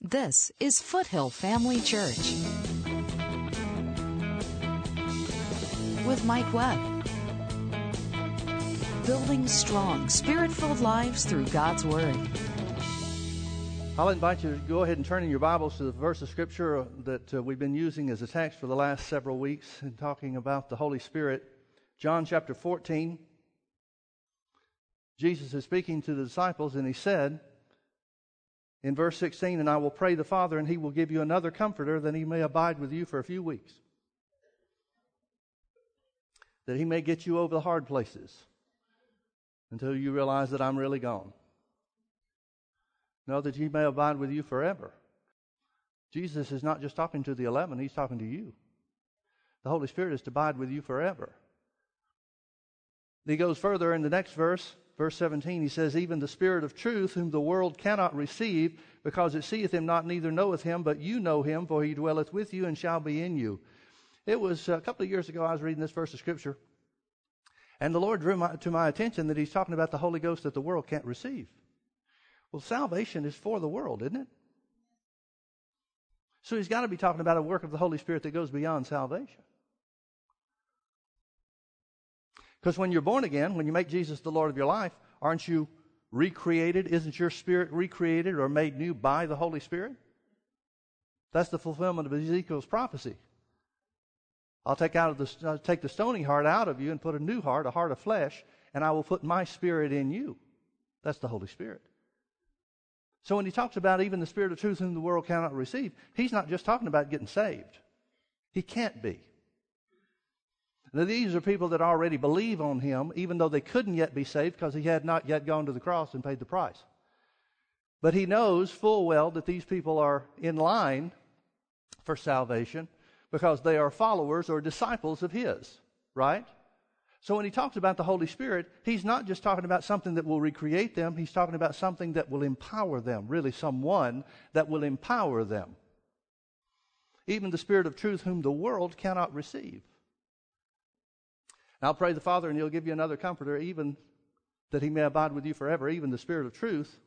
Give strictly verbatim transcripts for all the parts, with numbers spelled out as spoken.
This is Foothill Family Church with Mike Webb. Building strong, spirit-filled lives through God's Word. I'll invite you to go ahead and turn in your Bibles to the verse of Scripture that uh, we've been using as a text for the last several weeks in talking about the Holy Spirit. John chapter fourteen, Jesus is speaking to the disciples, and he said in verse sixteen, "And I will pray the Father, and he will give you another comforter, that he may abide with you for a few weeks, that he may get you over the hard places until you realize that I'm really gone. No, that he may abide with you forever." Jesus is not just talking to the eleven, he's talking to you. The Holy Spirit is to abide with you forever. He goes further in the next verse, verse seventeen, he says, "Even the Spirit of truth, whom the world cannot receive, because it seeth him not, neither knoweth him, but you know him, for he dwelleth with you and shall be in you." It was a couple of years ago I was reading this verse of Scripture, and the Lord drew my, to my attention that he's talking about the Holy Ghost that the world can't receive. Well, salvation is for the world, isn't it? So he's got to be talking about a work of the Holy Spirit that goes beyond salvation. Because when you're born again, when you make Jesus the Lord of your life, aren't you recreated? Isn't your spirit recreated or made new by the Holy Spirit? That's the fulfillment of Ezekiel's prophecy. I'll take out of the, I'll take the stony heart out of you and put a new heart, a heart of flesh, and I will put my Spirit in you. That's the Holy Spirit. So when he talks about even the Spirit of truth whom the world cannot receive, he's not just talking about getting saved. He can't be. Now, these are people that already believe on him, even though they couldn't yet be saved because he had not yet gone to the cross and paid the price. But he knows full well that these people are in line for salvation because they are followers or disciples of his, right? So when he talks about the Holy Spirit, he's not just talking about something that will recreate them. He's talking about something that will empower them, really someone that will empower them. Even the Spirit of truth whom the world cannot receive. "I'll pray the Father, and he'll give you another comforter, even that he may abide with you forever, even the Spirit of truth,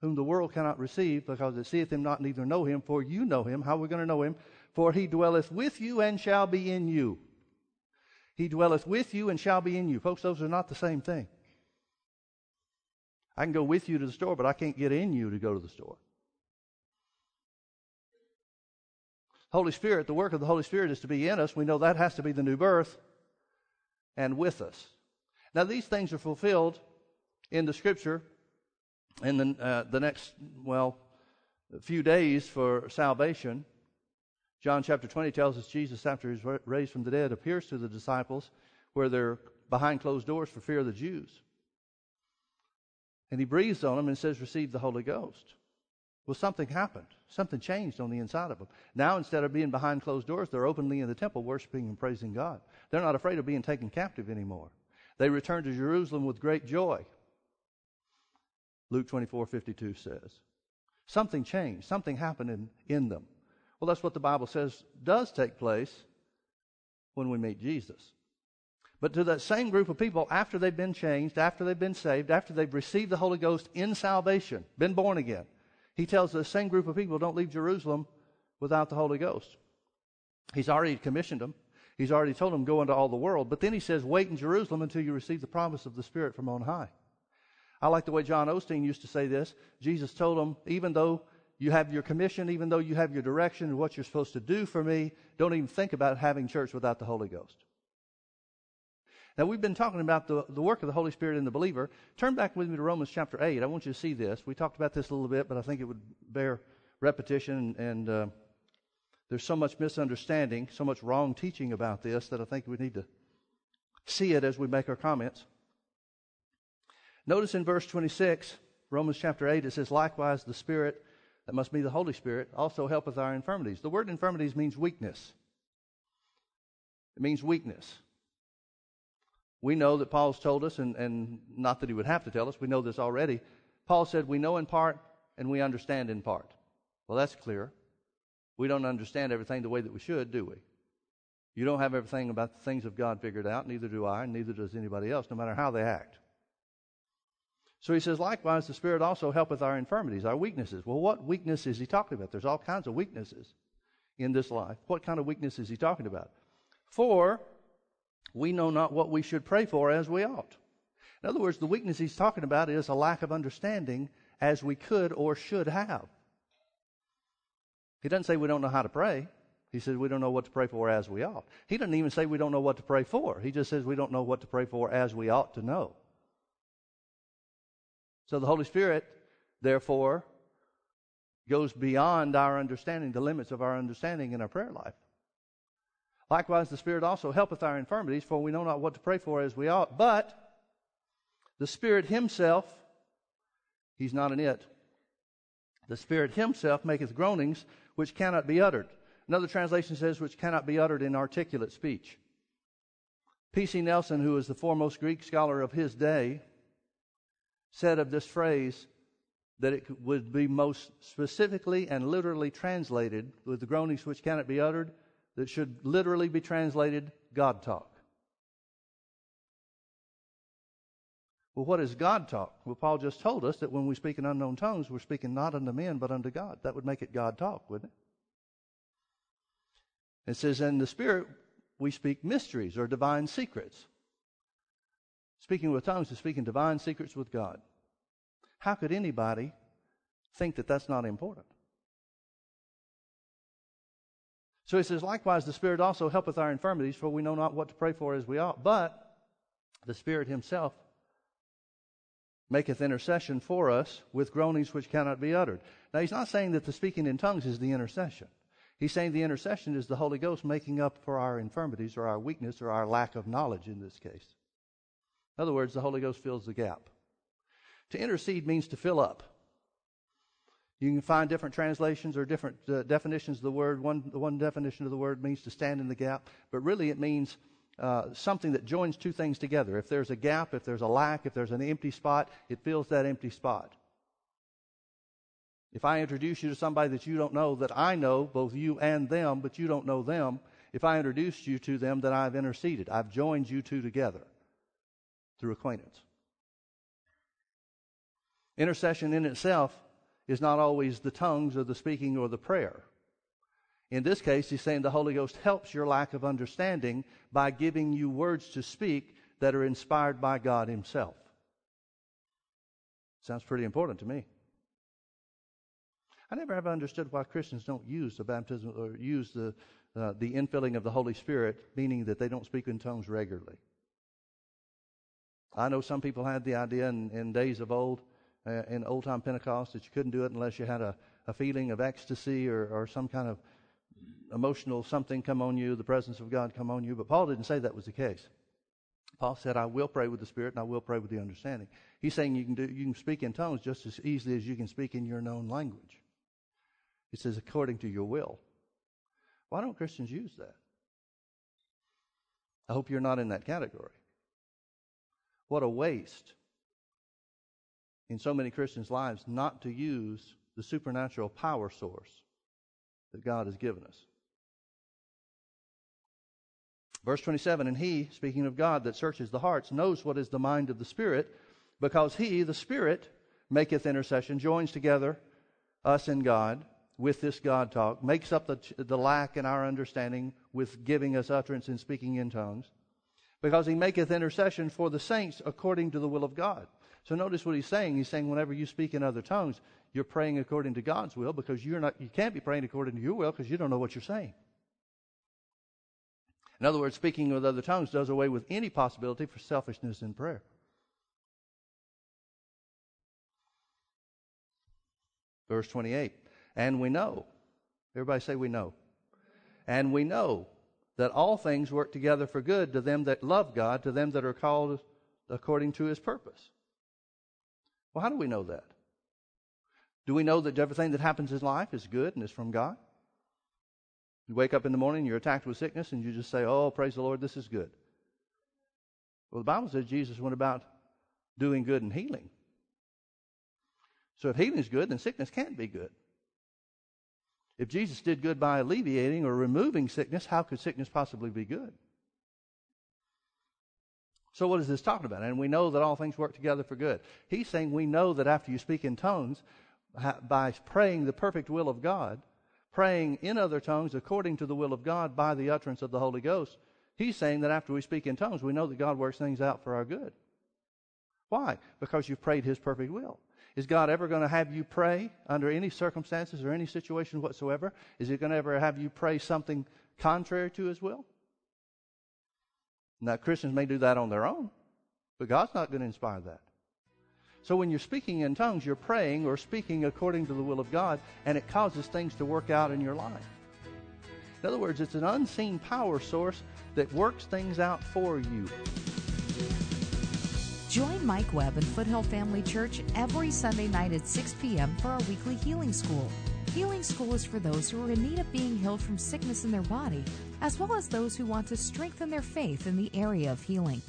whom the world cannot receive, because it seeth him not, neither know him, for you know him." How are we going to know him? "For he dwelleth with you and shall be in you." He dwelleth with you and shall be in you. Folks, those are not the same thing. I can go with you to the store, but I can't get in you to go to the store. Holy Spirit, the work of the Holy Spirit is to be in us. We know that has to be the new birth. And with us. Now, these things are fulfilled in the Scripture in the, uh, the next, well, few days for salvation. John chapter twenty tells us Jesus, after he's raised from the dead, appears to the disciples where they're behind closed doors for fear of the Jews. And he breathes on them and says, "Receive the Holy Ghost." Well, something happened. Something changed on the inside of them. Now, instead of being behind closed doors, they're openly in the temple worshiping and praising God. They're not afraid of being taken captive anymore. They return to Jerusalem with great joy. Luke twenty-four fifty-two says. Something changed. Something happened in, in them. Well, that's what the Bible says does take place when we meet Jesus. But to that same group of people, after they've been changed, after they've been saved, after they've received the Holy Ghost in salvation, been born again, he tells the same group of people, don't leave Jerusalem without the Holy Ghost. He's already commissioned them. He's already told them, go into all the world. But then he says, wait in Jerusalem until you receive the promise of the Spirit from on high. I like the way John Osteen used to say this. Jesus told them, even though you have your commission, even though you have your direction and what you're supposed to do for me, don't even think about having church without the Holy Ghost. Now, we've been talking about the, the work of the Holy Spirit in the believer. Turn back with me to Romans chapter eight. I want you to see this. We talked about this a little bit, but I think it would bear repetition. And, and uh, there's so much misunderstanding, so much wrong teaching about this that I think we need to see it as we make our comments. Notice in verse twenty-six, Romans chapter eight, it says, "Likewise the Spirit," that must be the Holy Spirit, "also helpeth our infirmities." The word infirmities means weakness. It means weakness. We know that Paul's told us, and, and not that he would have to tell us, we know this already. Paul said, we know in part and we understand in part. Well, that's clear. We don't understand everything the way that we should, do we? You don't have everything about the things of God figured out, neither do I, and neither does anybody else, no matter how they act. So he says, likewise, the Spirit also helpeth our infirmities, our weaknesses. Well, what weakness is he talking about? There's all kinds of weaknesses in this life. What kind of weakness is he talking about? For we know not what we should pray for as we ought. In other words, the weakness he's talking about is a lack of understanding as we could or should have. He doesn't say we don't know how to pray. He says we don't know what to pray for as we ought. He doesn't even say we don't know what to pray for. He just says we don't know what to pray for as we ought to know. So the Holy Spirit, therefore, goes beyond our understanding, the limits of our understanding in our prayer life. Likewise, the Spirit also helpeth our infirmities, for we know not what to pray for as we ought. But the Spirit himself, he's not an it. The Spirit himself maketh groanings which cannot be uttered. Another translation says, which cannot be uttered in articulate speech. P C Nelson, who was the foremost Greek scholar of his day, said of this phrase that it would be most specifically and literally translated with the groanings which cannot be uttered, that should literally be translated God talk. Well, what is God talk? Well, Paul just told us that when we speak in unknown tongues, we're speaking not unto men, but unto God. That would make it God talk, wouldn't it? It says, in the Spirit, we speak mysteries or divine secrets. Speaking with tongues is speaking divine secrets with God. How could anybody think that that's not important? So he says, likewise, the Spirit also helpeth our infirmities, for we know not what to pray for as we ought. But the Spirit himself maketh intercession for us with groanings which cannot be uttered. Now, he's not saying that the speaking in tongues is the intercession. He's saying the intercession is the Holy Ghost making up for our infirmities or our weakness or our lack of knowledge in this case. In other words, the Holy Ghost fills the gap. To intercede means to fill up. You can find different translations or different uh, definitions of the word. One, one definition of the word means to stand in the gap, but really it means Uh, something that joins two things together. If there's a gap, if there's a lack, if there's an empty spot, it fills that empty spot. If I introduce you to somebody that you don't know, that I know, both you and them, but you don't know them, if I introduced you to them, then I've interceded. I've joined you two together through acquaintance. Intercession in itself is not always the tongues or the speaking or the prayer. In this case, he's saying the Holy Ghost helps your lack of understanding by giving you words to speak that are inspired by God himself. Sounds pretty important to me. I never have understood why Christians don't use the baptism or use the uh, the infilling of the Holy Spirit, meaning that they don't speak in tongues regularly. I know some people had the idea in, in days of old, uh, in old-time Pentecost, that you couldn't do it unless you had a, a feeling of ecstasy or, or some kind of emotional something come on you, the presence of God come on you. But Paul didn't say that was the case. Paul said, I will pray with the Spirit and I will pray with the understanding. He's saying you can do, you can speak in tongues just as easily as you can speak in your known language. He says, according to your will. Why don't Christians use that? I hope you're not in that category. What a waste in so many Christians' lives not to use the supernatural power source that God has given us. Verse twenty-seven, and he, speaking of God that searches the hearts, knows what is the mind of the Spirit, because he, the Spirit, maketh intercession, joins together us and God with this God talk, makes up the, the lack in our understanding with giving us utterance and speaking in tongues, because he maketh intercession for the saints according to the will of God. So notice what he's saying. He's saying whenever you speak in other tongues, you're praying according to God's will, because you're not, you can't be praying according to your will because you don't know what you're saying. In other words, speaking with other tongues does away with any possibility for selfishness in prayer. Verse twenty-eight, and we know. Everybody say we know. And we know that all things work together for good to them that love God, to them that are called according to his purpose. Well, how do we know that? Do we know that everything that happens in life is good and is from God? You wake up in the morning, you're attacked with sickness, and you just say, oh, praise the Lord, this is good. Well, the Bible says Jesus went about doing good and healing. So if healing is good, then sickness can't be good. If Jesus did good by alleviating or removing sickness, how could sickness possibly be good? So what is this talking about? And we know that all things work together for good. He's saying we know that after you speak in tongues, by praying the perfect will of God, praying in other tongues according to the will of God by the utterance of the Holy Ghost, he's saying that after we speak in tongues, we know that God works things out for our good. Why? Because you've prayed His perfect will. Is God ever going to have you pray under any circumstances or any situation whatsoever? Is He going to ever have you pray something contrary to His will? Now, Christians may do that on their own, but God's not going to inspire that. So when you're speaking in tongues, you're praying or speaking according to the will of God, and it causes things to work out in your life. In other words, it's an unseen power source that works things out for you. Join Mike Webb and Foothill Family Church every Sunday night at six p.m. for our weekly healing school. Healing school is for those who are in need of being healed from sickness in their body, as well as those who want to strengthen their faith in the area of healing.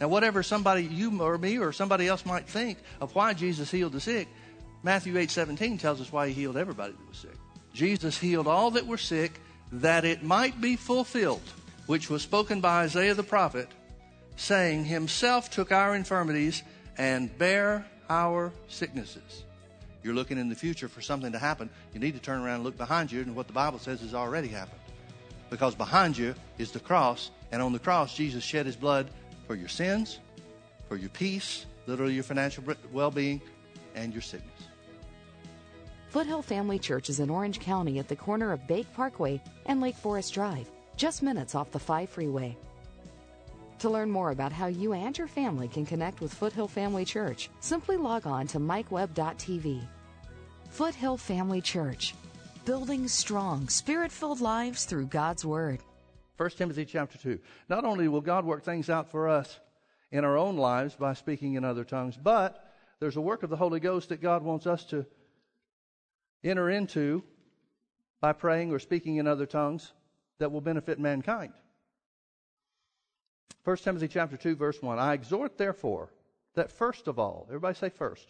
Now, whatever somebody, you or me or somebody else might think of why Jesus healed the sick, Matthew eight seventeen tells us why He healed everybody that was sick. Jesus healed all that were sick, that it might be fulfilled, which was spoken by Isaiah the prophet, saying, Himself took our infirmities and bare our sicknesses. You're looking in the future for something to happen. You need to turn around and look behind you, and what the Bible says has already happened. Because behind you is the cross, and on the cross, Jesus shed His blood for your sins, for your peace, literally your financial well-being, and your sickness. Foothill Family Church is in Orange County at the corner of Bake Parkway and Lake Forest Drive, just minutes off the five freeway. To learn more about how you and your family can connect with Foothill Family Church, simply log on to mike webb dot t v. Foothill Family Church, building strong, spirit-filled lives through God's Word. First Timothy chapter two. Not only will God work things out for us in our own lives by speaking in other tongues, but there's a work of the Holy Ghost that God wants us to enter into by praying or speaking in other tongues that will benefit mankind. First Timothy chapter two, verse one. I exhort, therefore, that first of all, everybody say first.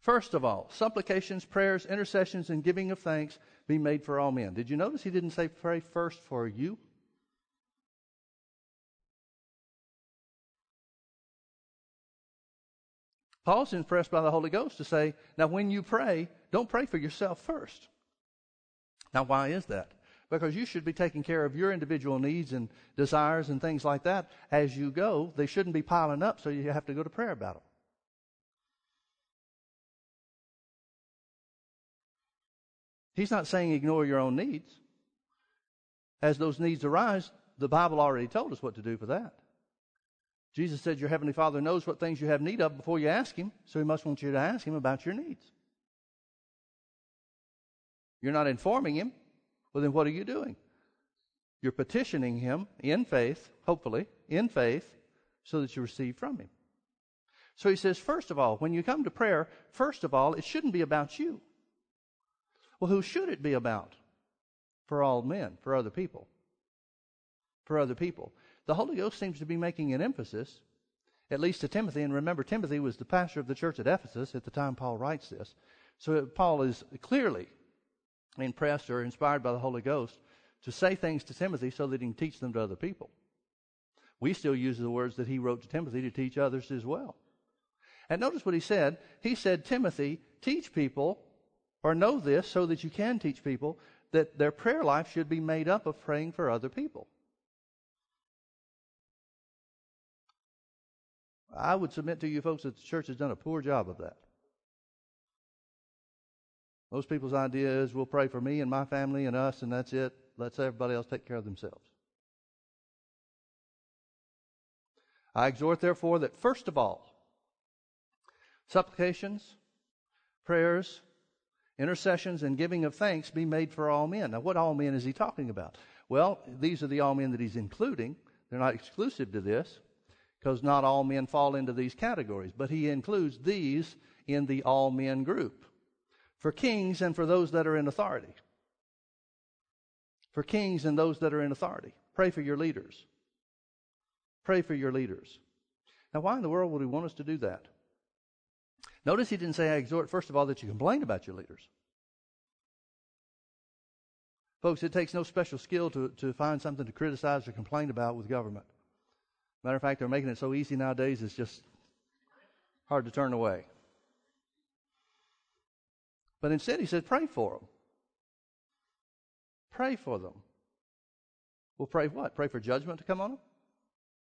First of all, supplications, prayers, intercessions, and giving of thanks be made for all men. Did you notice he didn't say pray first for you? Paul's impressed by the Holy Ghost to say, now when you pray, don't pray for yourself first. Now why is that? Because you should be taking care of your individual needs and desires and things like that as you go. They shouldn't be piling up so you have to go to prayer about them. He's not saying ignore your own needs. As those needs arise, the Bible already told us what to do for that. Jesus said your heavenly Father knows what things you have need of before you ask Him, so He must want you to ask Him about your needs. You're not informing Him. Well, then what are you doing? You're petitioning Him in faith, hopefully, in faith, so that you receive from Him. So he says, first of all, when you come to prayer, first of all, it shouldn't be about you. Well, who should it be about? For all men, for other people. For other people. The Holy Ghost seems to be making an emphasis, at least to Timothy, and remember, Timothy was the pastor of the church at Ephesus at the time Paul writes this. So Paul is clearly impressed or inspired by the Holy Ghost to say things to Timothy so that he can teach them to other people. We still use the words that he wrote to Timothy to teach others as well. And notice what he said. He said, Timothy, teach people, or know this so that you can teach people, that their prayer life should be made up of praying for other people. I would submit to you folks that the church has done a poor job of that. Most people's idea is we'll pray for me and my family and us, and that's it. Let's everybody else take care of themselves. I exhort, therefore, that first of all, supplications, prayers, intercessions, and giving of thanks be made for all men. Now, what all men is he talking about? Well, these are the all men that he's including. They're not exclusive to this, because not all men fall into these categories, but he includes these in the all men group. For kings and for those that are in authority. For kings and those that are in authority. Pray for your leaders. Pray for your leaders. Now, why in the world would he want us to do that? Notice he didn't say, I exhort, first of all, that you complain about your leaders. Folks, it takes no special skill to, to find something to criticize or complain about with government. Matter of fact, they're making it so easy nowadays, it's just hard to turn away. But instead, he said, pray for them. Pray for them. Well, pray what? Pray for judgment to come on them?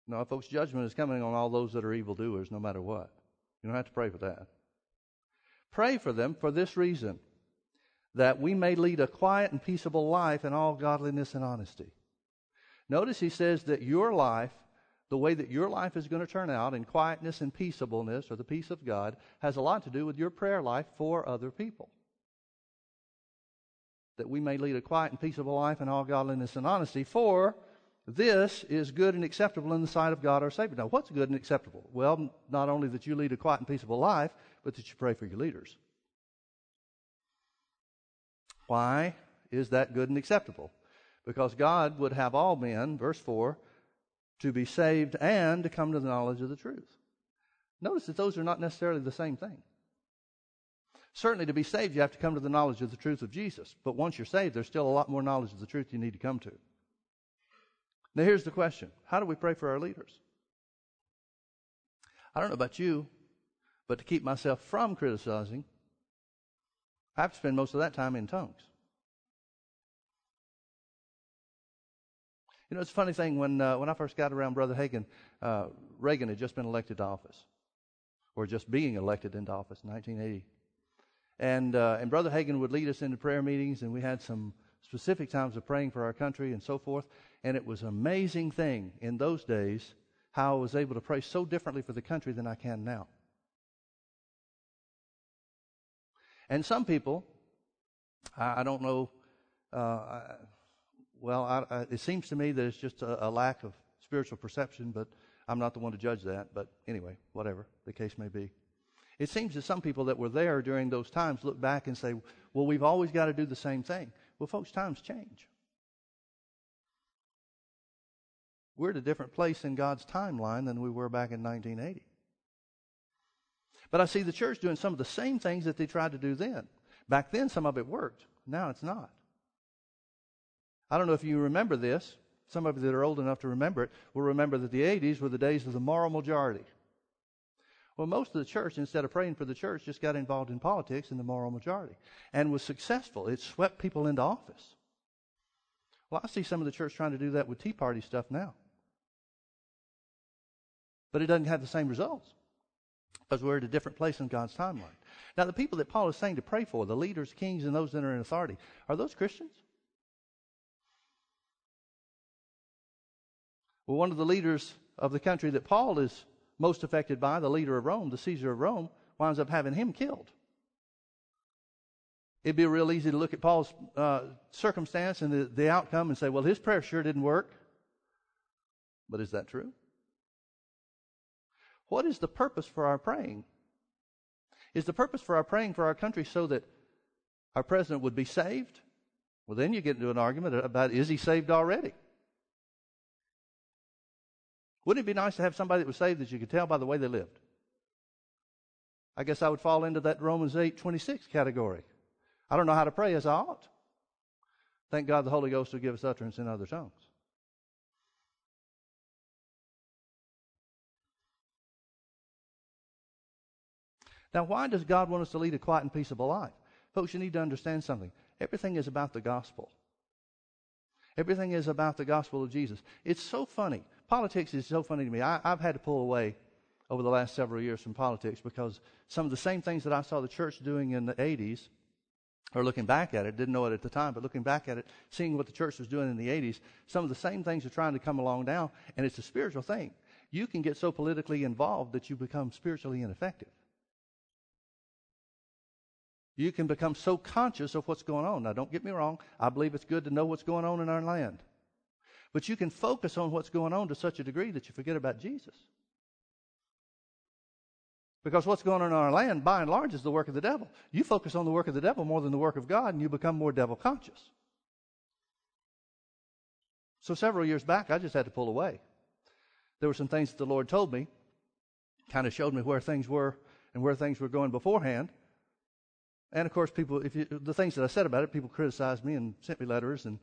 No, folks, judgment is coming on all those that are evildoers, no matter what. You don't have to pray for that. Pray for them for this reason, that we may lead a quiet and peaceable life in all godliness and honesty. Notice he says that your life, the way that your life is going to turn out in quietness and peaceableness, or the peace of God, has a lot to do with your prayer life for other people. That we may lead a quiet and peaceable life in all godliness and honesty, for this is good and acceptable in the sight of God our Savior. Now, what's good and acceptable? Well, not only that you lead a quiet and peaceable life, but that you pray for your leaders. Why is that good and acceptable? Because God would have all men, verse four, to be saved and to come to the knowledge of the truth. Notice that those are not necessarily the same thing. Certainly, to be saved, you have to come to the knowledge of the truth of Jesus. But once you're saved, there's still a lot more knowledge of the truth you need to come to. Now, here's the question. How do we pray for our leaders? I don't know about you, but to keep myself from criticizing, I have to spend most of that time in tongues. You know, it's a funny thing. When uh, when I first got around Brother Hagin, uh, Reagan had just been elected to office, or just being elected into office in nineteen eighty. And, uh, and Brother Hagin would lead us into prayer meetings, and we had some specific times of praying for our country and so forth. And it was an amazing thing in those days how I was able to pray so differently for the country than I can now. And some people, I, I don't know, uh, I, well, I, I, it seems to me that it's just a, a lack of spiritual perception, but I'm not the one to judge that. But anyway, whatever the case may be. It seems that some people that were there during those times look back and say, well, we've always got to do the same thing. Well, folks, times change. We're at a different place in God's timeline than we were back in nineteen eighty. But I see the church doing some of the same things that they tried to do then. Back then, some of it worked. Now it's not. I don't know if you remember this. Some of you that are old enough to remember it will remember that the eighties were the days of the moral majority. Well, most of the church, instead of praying for the church, just got involved in politics and the moral majority and was successful. It swept people into office. Well, I see some of the church trying to do that with Tea Party stuff now. But it doesn't have the same results because we're at a different place in God's timeline. Now, the people that Paul is saying to pray for, the leaders, kings, and those that are in authority, are those Christians? Well, one of the leaders of the country that Paul is most affected by, the leader of Rome, the Caesar of Rome, winds up having him killed. It'd be real easy to look at Paul's uh, circumstance and the, the outcome and say, well, his prayer sure didn't work. But is that true? What is the purpose for our praying? Is the purpose for our praying for our country so that our president would be saved? Well, then you get into an argument about, is he saved already? Wouldn't it be nice to have somebody that was saved that you could tell by the way they lived? I guess I would fall into that Romans eight twenty-six category. I don't know how to pray as I ought. Thank God the Holy Ghost will give us utterance in other tongues. Now, why does God want us to lead a quiet and peaceable life? Folks, you need to understand something. Everything is about the gospel. Everything is about the gospel of Jesus. It's so funny. Politics is so funny to me. I, I've had to pull away over the last several years from politics because some of the same things that I saw the church doing in the eighties, or looking back at it, didn't know it at the time, but looking back at it, seeing what the church was doing in the eighties, some of the same things are trying to come along now, and it's a spiritual thing. You can get so politically involved that you become spiritually ineffective. You can become so conscious of what's going on. Now, don't get me wrong. I believe it's good to know what's going on in our land. But you can focus on what's going on to such a degree that you forget about Jesus. Because what's going on in our land, by and large, is the work of the devil. You focus on the work of the devil more than the work of God, and you become more devil conscious. So several years back, I just had to pull away. There were some things that the Lord told me, kind of showed me where things were and where things were going beforehand. And, of course, people, if you, the things that I said about it, people criticized me and sent me letters and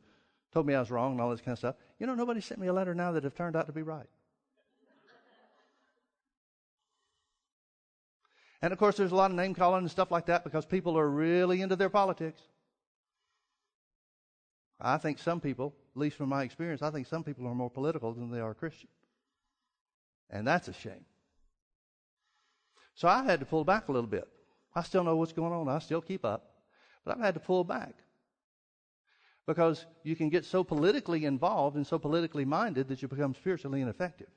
told me I was wrong and all this kind of stuff. You know, nobody sent me a letter now that have turned out to be right. And of course, there's a lot of name calling and stuff like that because people are really into their politics. I think some people, at least from my experience, I think some people are more political than they are Christian. And that's a shame. So I've had to pull back a little bit. I still know what's going on. I still keep up. But I've had to pull back. Because you can get so politically involved and so politically minded that you become spiritually ineffective.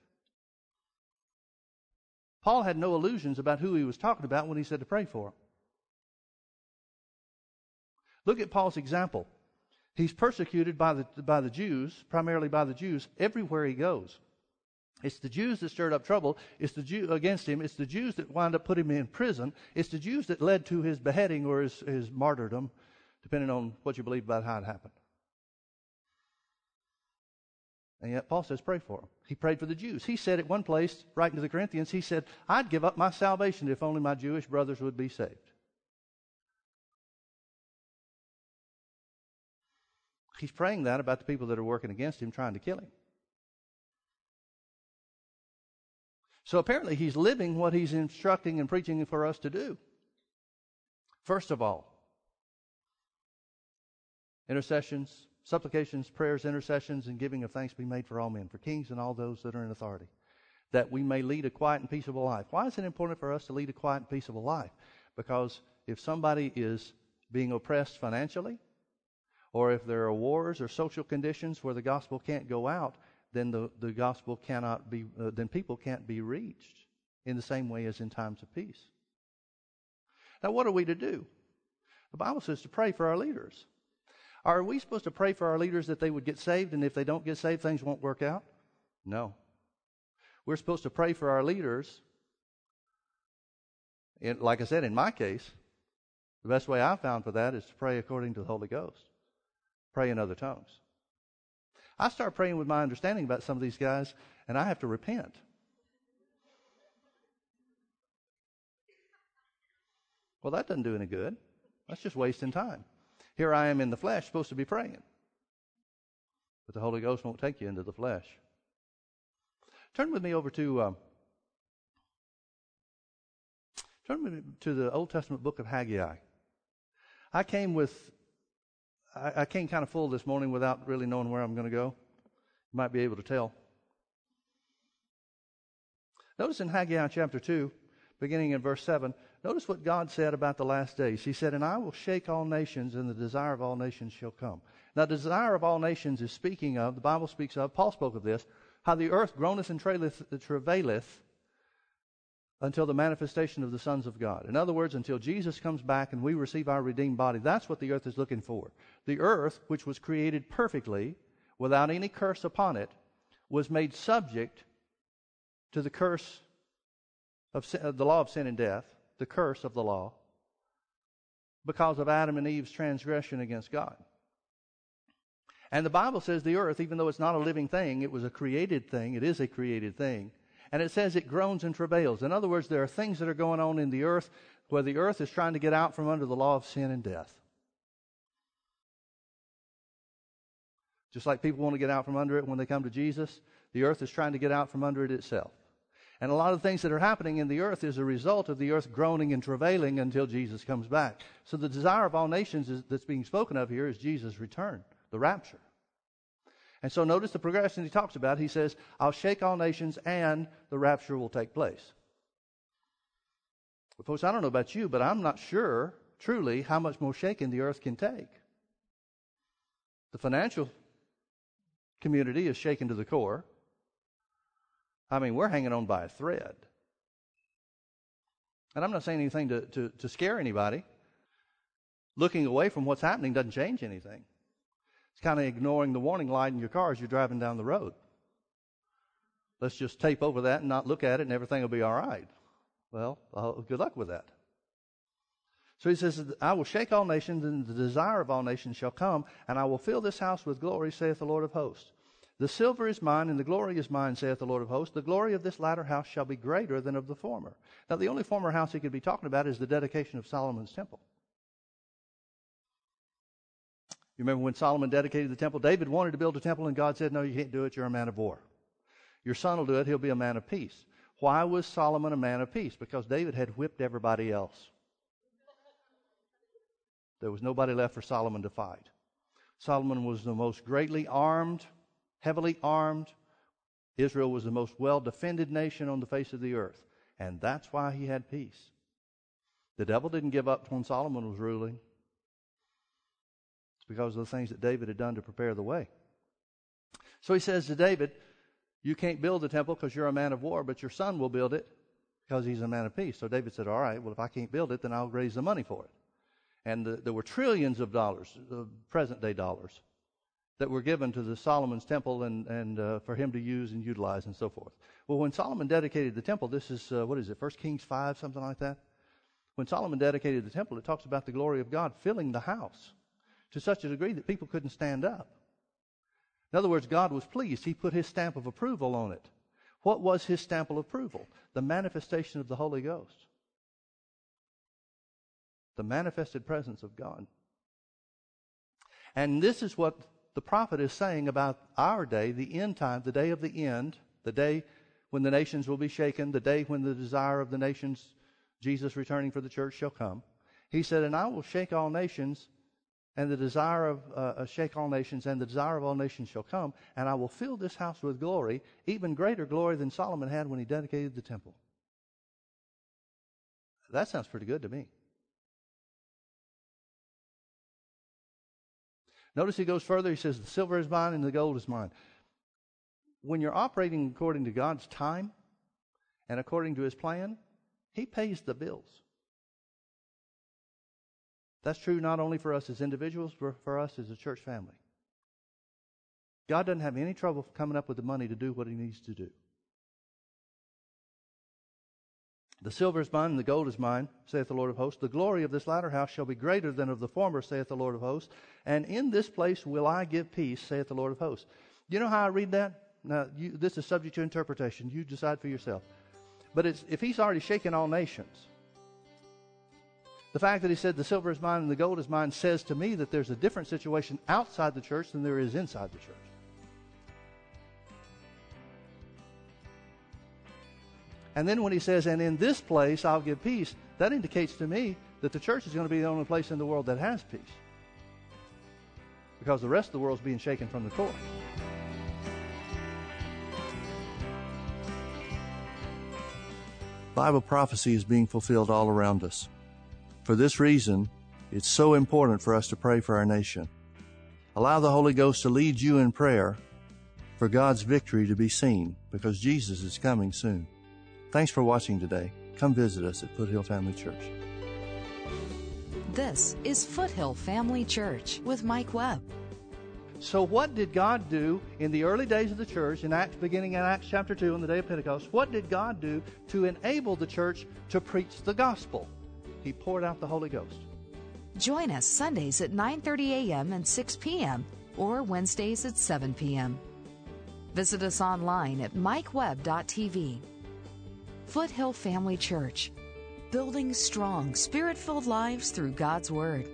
Paul had no illusions about who he was talking about when he said to pray for him. Look at Paul's example. He's persecuted by the, by the Jews, primarily by the Jews, everywhere he goes. It's the Jews that stirred up trouble. It's the Jew against him. It's the Jews that wound up putting him in prison. It's the Jews that led to his beheading or his, his martyrdom, depending on what you believe about how it happened. And yet Paul says, pray for him. He prayed for the Jews. He said at one place, writing to the Corinthians, he said, I'd give up my salvation if only my Jewish brothers would be saved. He's praying that about the people that are working against him, trying to kill him. So apparently he's living what he's instructing and preaching for us to do. First of all, intercessions, supplications, prayers, intercessions, and giving of thanks be made for all men, for kings and all those that are in authority, that we may lead a quiet and peaceable life. Why is it important for us to lead a quiet and peaceable life? Because if somebody is being oppressed financially, or if there are wars or social conditions where the gospel can't go out, then the, the gospel cannot be, uh, then people can't be reached in the same way as in times of peace. Now, what are we to do? The Bible says to pray for our leaders. Are we supposed to pray for our leaders that they would get saved, and if they don't get saved, things won't work out? No. We're supposed to pray for our leaders. And like I said, in my case, the best way I found for that is to pray according to the Holy Ghost. Pray in other tongues. I start praying with my understanding about some of these guys, and I have to repent. Well, that doesn't do any good. That's just wasting time. Here I am in the flesh, supposed to be praying. But the Holy Ghost won't take you into the flesh. Turn with me over to um, turn with me to the Old Testament book of Haggai. I came with I, I came kind of full this morning without really knowing where I'm going to go. You might be able to tell. Notice in Haggai chapter two, beginning in verse seven. Notice what God said about the last days. He said, and I will shake all nations, and the desire of all nations shall come. Now, desire of all nations is speaking of, the Bible speaks of, Paul spoke of this, how the earth groaneth and travaileth until the manifestation of the sons of God. In other words, until Jesus comes back and we receive our redeemed body. That's what the earth is looking for. The earth, which was created perfectly, without any curse upon it, was made subject to the curse of sin, uh, the law of sin and death. The curse of the law, because of Adam and Eve's transgression against God. And the Bible says the earth, even though it's not a living thing, it was a created thing, it is a created thing, and it says it groans and travails. In other words, there are things that are going on in the earth where the earth is trying to get out from under the law of sin and death. Just like people want to get out from under it when they come to Jesus, the earth is trying to get out from under it itself. And a lot of things that are happening in the earth is a result of the earth groaning and travailing until Jesus comes back. So the desire of all nations is, that's being spoken of here is Jesus' return, the rapture. And so notice the progression he talks about. He says, I'll shake all nations and the rapture will take place. Well, folks, I don't know about you, but I'm not sure truly how much more shaking the earth can take. The financial community is shaken to the core. I mean, we're hanging on by a thread. And I'm not saying anything to, to, to scare anybody. Looking away from what's happening doesn't change anything. It's kind of ignoring the warning light in your car as you're driving down the road. Let's just tape over that and not look at it and everything will be all right. Well, uh, good luck with that. So he says, I will shake all nations and the desire of all nations shall come and I will fill this house with glory, saith the Lord of hosts. The silver is mine, and the glory is mine, saith the Lord of hosts. The glory of this latter house shall be greater than of the former. Now, the only former house he could be talking about is the dedication of Solomon's temple. You remember when Solomon dedicated the temple? David wanted to build a temple, and God said, no, you can't do it. You're a man of war. Your son will do it. He'll be a man of peace. Why was Solomon a man of peace? Because David had whipped everybody else. There was nobody left for Solomon to fight. Solomon was the most greatly armed, heavily armed. Israel was the most well-defended nation on the face of the earth. And that's why he had peace. The devil didn't give up when Solomon was ruling. It's because of the things that David had done to prepare the way. So he says to David, you can't build the temple because you're a man of war, but your son will build it because he's a man of peace. So David said, all right, well, if I can't build it, then I'll raise the money for it. And the, there were trillions of dollars, uh, present-day dollars, that were given to the Solomon's temple and, and uh, for him to use and utilize and so forth. Well, when Solomon dedicated the temple, this is, uh, what is it, First Kings five, something like that? When Solomon dedicated the temple, it talks about the glory of God filling the house to such a degree that people couldn't stand up. In other words, God was pleased. He put his stamp of approval on it. What was his stamp of approval? The manifestation of the Holy Ghost. The manifested presence of God. And this is what the prophet is saying about our day, the end time, the day of the end, the day when the nations will be shaken, the day when the desire of the nations, Jesus returning for the church, shall come. He said, and I will shake all nations, and the desire of uh, shake all nations, and the desire of all nations shall come, and I will fill this house with glory, even greater glory than Solomon had when he dedicated the temple. That sounds pretty good to me. Notice he goes further. He says, the silver is mine and the gold is mine. When you're operating according to God's time and according to his plan, he pays the bills. That's true not only for us as individuals, but for us as a church family. God doesn't have any trouble coming up with the money to do what he needs to do. The silver is mine, and the gold is mine, saith the Lord of hosts. The glory of this latter house shall be greater than of the former, saith the Lord of hosts. And in this place will I give peace, saith the Lord of hosts. You know how I read that? Now, you, this is subject to interpretation. You decide for yourself. But it's, if he's already shaken all nations, the fact that he said the silver is mine and the gold is mine says to me that there's a different situation outside the church than there is inside the church. And then when he says, and in this place I'll give peace, that indicates to me that the church is going to be the only place in the world that has peace. Because the rest of the world's being shaken from the core. Bible prophecy is being fulfilled all around us. For this reason, it's so important for us to pray for our nation. Allow the Holy Ghost to lead you in prayer for God's victory to be seen, because Jesus is coming soon. Thanks for watching today. Come visit us at Foothill Family Church. This is Foothill Family Church with Mike Webb. So what did God do in the early days of the church, in Acts, beginning in Acts chapter two on the day of Pentecost? What did God do to enable the church to preach the gospel? He poured out the Holy Ghost. Join us Sundays at nine thirty a.m. and six p.m. or Wednesdays at seven p.m. Visit us online at mike webb dot t v. Foothill Family Church, building strong, spirit-filled lives through God's Word.